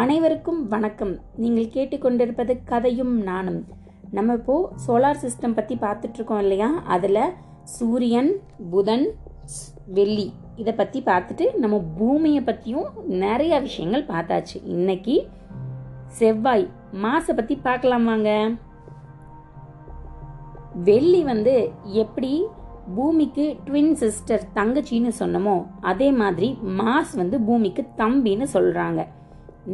அனைவருக்கும் வணக்கம். நீங்கள் கேட்டுக்கொண்டிருப்பது கதையும் நானும். நம்ம இப்போது சோலார் சிஸ்டம் பற்றி பார்த்துட்ருக்கோம் இல்லையா? அதில் சூரியன், புதன், வெள்ளி இதை பற்றி பார்த்துட்டு நம்ம பூமியை பற்றியும் நிறையா விஷயங்கள் பார்த்தாச்சு. இன்னைக்கு செவ்வாய், மாசை பற்றி பார்க்கலாமாங்க. வெள்ளி வந்து எப்படி பூமிக்கு ட்வின் சிஸ்டர், தங்கச்சின்னு சொன்னமோ அதே மாதிரி மார்ஸ் வந்து பூமிக்கு தம்பின்னு சொல்கிறாங்க.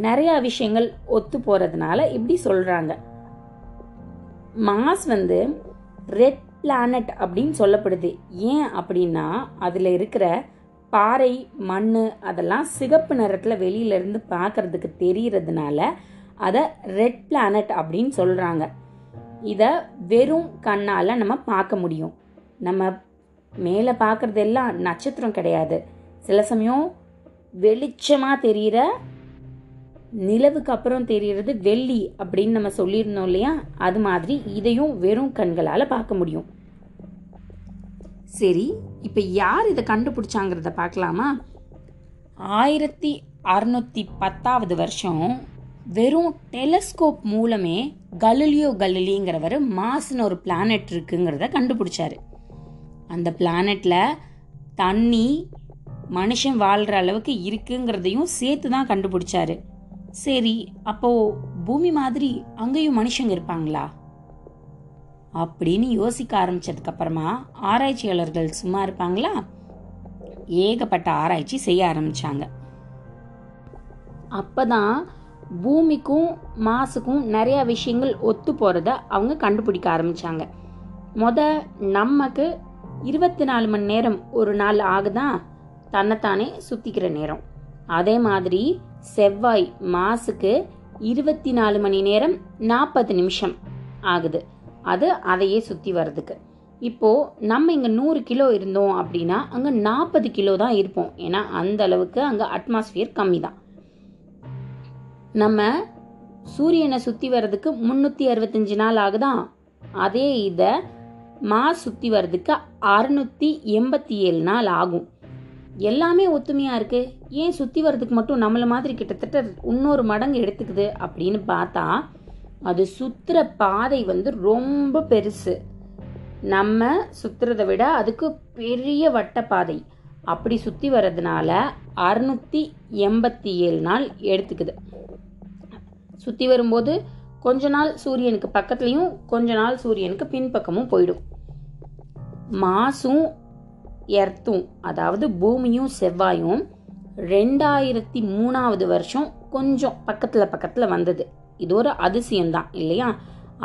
நிறையா விஷயங்கள் ஒத்து போகிறதுனால இப்படி சொல்கிறாங்க. மார்ஸ் வந்து ரெட் பிளானட் அப்படின்னு சொல்லப்படுது. ஏன் அப்படின்னா அதில் இருக்கிற பாறை, மண் அதெல்லாம் சிகப்பு நிறத்தில் வெளியிலேருந்து பார்க்குறதுக்கு தெரிகிறதுனால அதை ரெட் பிளானட் அப்படின்னு சொல்கிறாங்க. இதை வெறும் கண்ணால் நம்ம பார்க்க முடியும். நம்ம மேலே பார்க்குறது எல்லாம் நட்சத்திரம் கிடையாது. சில சமயம் வெளிச்சமாக தெரிகிற நிலவுக்கு அப்புறம் தெரிகிறது வெள்ளி அப்படின்னு நம்ம சொல்லியிருந்தோம் இல்லையா? அது மாதிரி இதையும் வெறும் கண்களால் பார்க்க முடியும். சரி, இப்போ யார் இதை கண்டுபிடிச்சாங்கிறத பார்க்கலாமா? 1610 வருஷம் வெறும் டெலஸ்கோப் மூலமே கலிலியோங்கிறவர் மார்ஸ்னு ஒரு பிளானட் இருக்குங்கிறத கண்டுபிடிச்சாரு. அந்த பிளானட்டில் தண்ணி மனுஷன் வாழ்கிற அளவுக்கு இருக்குங்கிறதையும் சேர்த்து தான் கண்டுபிடிச்சாரு. சரி, அப்போது பூமி மாதிரி அங்கேயும் மனுஷங்க இருப்பாங்களா அப்படின்னு யோசிக்க ஆரம்பித்ததுக்கப்புறமா ஆராய்ச்சியாளர்கள் சும்மா இருப்பாங்களா? ஏகப்பட்ட ஆராய்ச்சி செய்ய ஆரம்பித்தாங்க. அப்போ தான் பூமிக்கும் மாசுக்கும் நிறையா விஷயங்கள் ஒத்து போகிறத அவங்க கண்டுபிடிக்க ஆரம்பித்தாங்க. நமக்கு 24 மணி நேரம் ஒரு நாள் ஆகுதான் தன்னைத்தானே சுற்றிக்கிற நேரம். அதே மாதிரி செவ்வாய் மாசுக்கு 24 மணி நேரம் 40 நிமிஷம் ஆகுது அதையே சுற்றி வர்றதுக்கு. இப்போது நம்ம இங்கே 100 கிலோ இருந்தோம் அப்படின்னா அங்கே 40 கிலோ தான் இருப்போம். ஏன்னா அந்த அளவுக்கு அங்கே அட்மாஸ்பியர் கம்மி தான். நம்ம சூரியனை சுற்றி வர்றதுக்கு 365 நாள் ஆகுதான். அதே இதை மாஸ் சுற்றி வர்றதுக்கு 687 நாள் ஆகும். எல்லாமே ஒத்துமையாக இருக்குது. ஏன் சுற்றி வர்றதுக்கு மட்டும் நம்மளை மாதிரி கிட்டத்தட்ட இன்னொரு மடங்கு எடுத்துக்குது அப்படின்னு பார்த்தா அது சுற்றுற பாதை வந்து ரொம்ப பெருசு. நம்ம சுற்றுறதை விட அதுக்கு பெரிய வட்ட பாதை. அப்படி சுற்றி வர்றதுனால 687 நாள் எடுத்துக்குது. சுற்றி வரும்போது கொஞ்ச நாள் சூரியனுக்கு பக்கத்துலேயும் கொஞ்ச நாள் சூரியனுக்கு பின்பக்கமும் போயிடும். மாசும் எர்த்தும், அதாவது பூமியும் செவ்வாயும் 2003 வருஷம் கொஞ்சம் பக்கத்தில் வந்தது. இது ஒரு அதிசயம்தான் இல்லையா?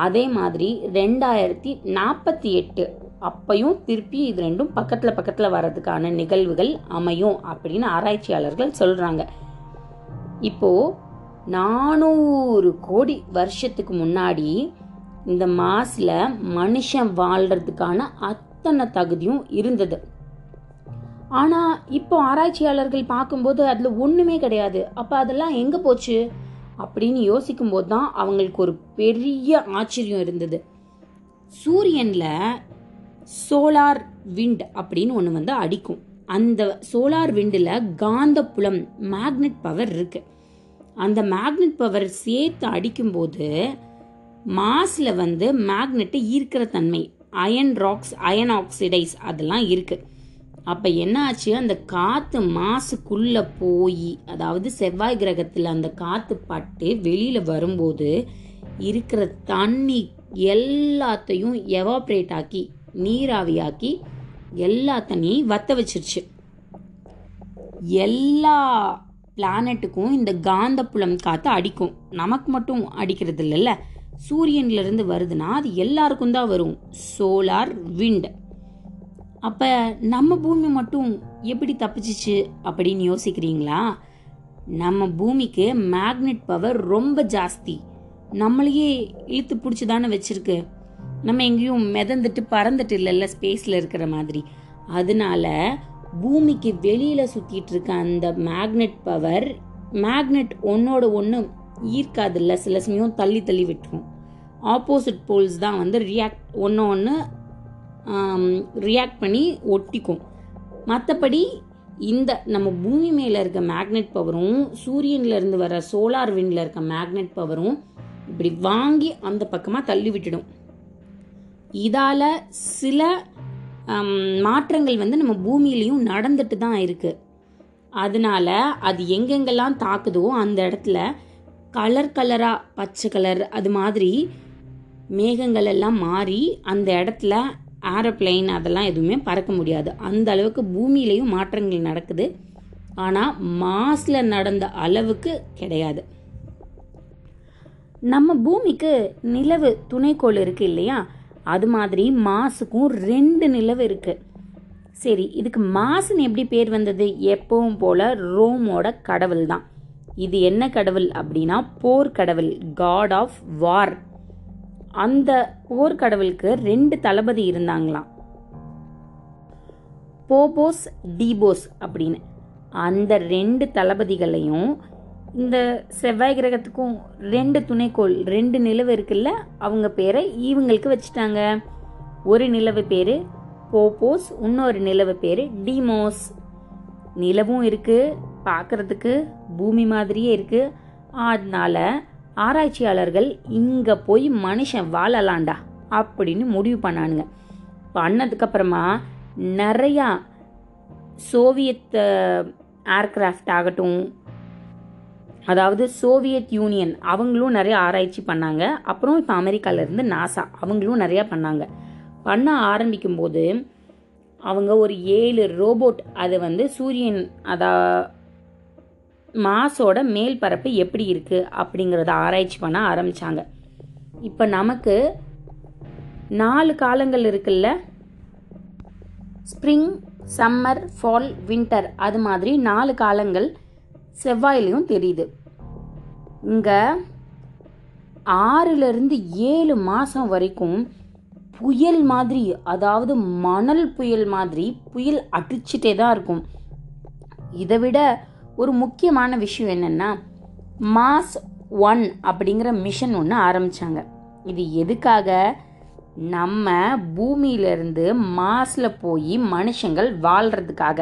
அதே மாதிரி 2048 அப்பையும் திருப்பி இது ரெண்டும் பக்கத்தில் வர்றதுக்கான நிகழ்வுகள் அமையும் அப்படின்னு ஆராய்ச்சியாளர்கள் சொல்கிறாங்க. இப்போது 400 கோடி வருஷத்துக்கு முன்னாடி இந்த மாஸ்ல மனுஷன் வாழ்கிறதுக்கான அத்தனை தகுதியும் இருந்தது. ஆனால் இப்போ ஆராய்ச்சியாளர்கள் பார்க்கும்போது அதில் ஒன்றுமே கிடையாது. அப்போ அதெல்லாம் எங்கே போச்சு அப்படின்னு யோசிக்கும்போது தான் அவங்களுக்கு ஒரு பெரிய ஆச்சரியம் இருந்தது. சூரியனில் சோலார் விண்ட் அப்படின்னு ஒன்று வந்து அடிக்கும். அந்த சோலார் விண்டில் காந்த புலம், மேக்னெட் பவர் இருக்குது. அந்த மேக்னெட் பவர் சேர்த்து அடிக்கும்போது மாஸில் வந்து மேக்னெட்டை ஈர்க்கிற தன்மை, அயன் ராக்ஸ், அயன் ஆக்சைடைஸ் அதெல்லாம் இருக்குது. அப்போ என்ன ஆச்சு? அந்த காற்று மாசுக்குள்ளே போய், அதாவது செவ்வாய் கிரகத்தில் அந்த காற்று பட்டு வெளியில் வரும்போது இருக்கிற தண்ணி எல்லாத்தையும் எவாப்ரேட் ஆக்கி, நீராவியாக்கி எல்லா தண்ணியையும் வற்ற வச்சிருச்சு. எல்லா பிளானட்டுக்கும் இந்த காந்த புலம் காற்று அடிக்கும். நமக்கு மட்டும் அடிக்கிறது இல்லைல்ல. சூரியன்லேருந்து வருதுன்னா அது எல்லாருக்கும் தான் வரும் சோலார் விண்ட். அப்போ நம்ம பூமி மட்டும் எப்படி தப்பிச்சிச்சு அப்படின்னு யோசிக்கிறீங்களா? நம்ம பூமிக்கு மேக்னெட் பவர் ரொம்ப ஜாஸ்தி. நம்மளையே இழுத்து பிடிச்சி தானே வச்சுருக்கு. நம்ம எங்கேயும் மிதந்துட்டு பறந்துட்டு இல்லைல்ல, ஸ்பேஸில் இருக்கிற மாதிரி. அதனால பூமிக்கு வெளியில் சுற்றிட்டு இருக்க அந்த மேக்னெட் பவர், மேக்னெட் ஒன்றோட ஒன்று ஈர்க்காதில்ல, சில சமயம் தள்ளி விட்டுரும். ஆப்போசிட் போல்ஸ் தான் வந்து ரியாக்ட் பண்ணி ஒட்டிக்கும். மற்றபடி இந்த நம்ம பூமி மேலே இருக்க மேக்னெட் பவரும் சூரியனில் இருந்து வர சோலார் விண்ட்ல இருக்க மேக்னெட் பவரும் இப்படி வாங்கி அந்த பக்கமாக தள்ளி விட்டுடும். இதால் சில மாற்றங்கள் வந்து நம்ம பூமியிலையும் நடந்துட்டு தான் இருக்குது. அதனால அது எங்கெங்கெல்லாம் தாக்குதோ அந்த இடத்துல கலர் கலராக பச்சை கலர் அது மாதிரி மேகங்கள் எல்லாம் மாறி அந்த இடத்துல ஏரோப்ளைன் அதெல்லாம் எதுவுமே பறக்க முடியாது. அந்த அளவுக்கு பூமியிலையும் மாற்றங்கள் நடக்குது, ஆனால் மாஸில் நடந்த அளவுக்கு கிடையாது. நம்ம பூமிக்கு நிலவு துணைக்கோள் இருக்குது இல்லையா, அது மாதிரி மாஸுக்கும் 2 நிலவு இருக்குது. சரி, இதுக்கு மாசுன்னு எப்படி பேர் வந்தது? எப்பவும் போல் ரோமோட கடவுள் தான். இது என்ன கடவுள் அப்படின்னா போர்க்கடவுள், காட் ஆஃப் வார். அந்த போர்க்கடவுளுக்கு 2 தளபதி இருந்தாங்களாம், போபோஸ் டீபோஸ் அப்படின்னு. அந்த 2 தளபதிகளையும் இந்த செவ்வாய் கிரகத்துக்கும் 2 துணைக்கோள் 2 நிலவு இருக்குல்ல, அவங்க பேரை இவங்களுக்கு வச்சுட்டாங்க. ஒரு நிலவு பேர் போபோஸ், இன்னொரு நிலவு பேர் டீமோஸ். நிலவும் இருக்குது, பார்க்குறதுக்கு பூமி மாதிரியே இருக்குது. அதனால ஆராய்ச்சியாளர்கள் இங்கே போய் மனுஷன் வாழலாண்டா அப்படின்னு முடிவு பண்ணானுங்க. பண்ணதுக்கப்புறமா நிறையா சோவியத் ஏர்கிராஃப்ட் ஆகட்டும், அதாவது சோவியத் யூனியன் அவங்களும் நிறையா ஆராய்ச்சி பண்ணாங்க. அப்புறம் இப்போ அமெரிக்காவிலேருந்து நாசா அவங்களும் நிறையா பண்ணாங்க. பண்ண ஆரம்பிக்கும்போது அவங்க ஒரு 7 ரோபோட் அதை வந்து சூரியன் மாஸோட மேல் பரப்பு எப்படி இருக்குது அப்படிங்கிறத ஆராய்ச்சி பண்ண ஆரம்பித்தாங்க. இப்போ நமக்கு 4 காலங்கள் இருக்குல்ல, ஸ்ப்ரிங், சம்மர், ஃபால், வின்டர், அது மாதிரி 4 காலங்கள் செவ்வாயிலையும் தெரியுது. இங்கே 6லேருந்து 7 மாதம் வரைக்கும் புயல் மாதிரி, அதாவது மணல் புயல் மாதிரி புயல் அடிச்சுட்டே தான் இருக்கும். இதை விட ஒரு முக்கியமான விஷயம் என்னென்னா, மார்ஸ் 1 அப்படிங்கிற மிஷன் ஒன்று ஆரம்பித்தாங்க. இது எதுக்காக? நம்ம பூமியிலேருந்து மார்ஸில் போய் மனுஷங்கள் வாழ்கிறதுக்காக.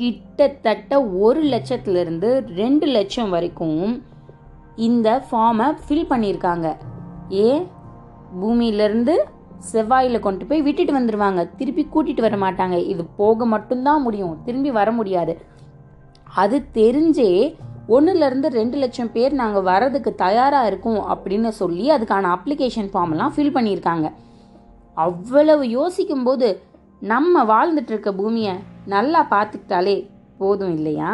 கிட்டத்தட்ட 1 லட்சத்துலேருந்து 2 லட்சம் வரைக்கும் இந்த ஃபார்மை ஃபில் பண்ணியிருக்காங்க. பூமியிலேருந்து செவ்வாயில் கொண்டு போய் விட்டுட்டு வந்துடுவாங்க, திருப்பி கூட்டிகிட்டு வர மாட்டாங்க. இது போக மட்டும்தான் முடியும், திரும்பி வர முடியாது. அது தெரிஞ்சே 1லேருந்து 2 லட்சம் பேர் நாங்கள் வர்றதுக்கு தயாராக இருக்கோம் அப்படின்னு சொல்லி அதுக்கான அப்ளிகேஷன் ஃபார்ம்லாம் ஃபில் பண்ணியிருக்காங்க. அவ்வளவு யோசிக்கும்போது நம்ம வாழ்ந்துட்டு இருக்க பூமியை நல்லா பார்த்துக்கிட்டாலே போதும் இல்லையா?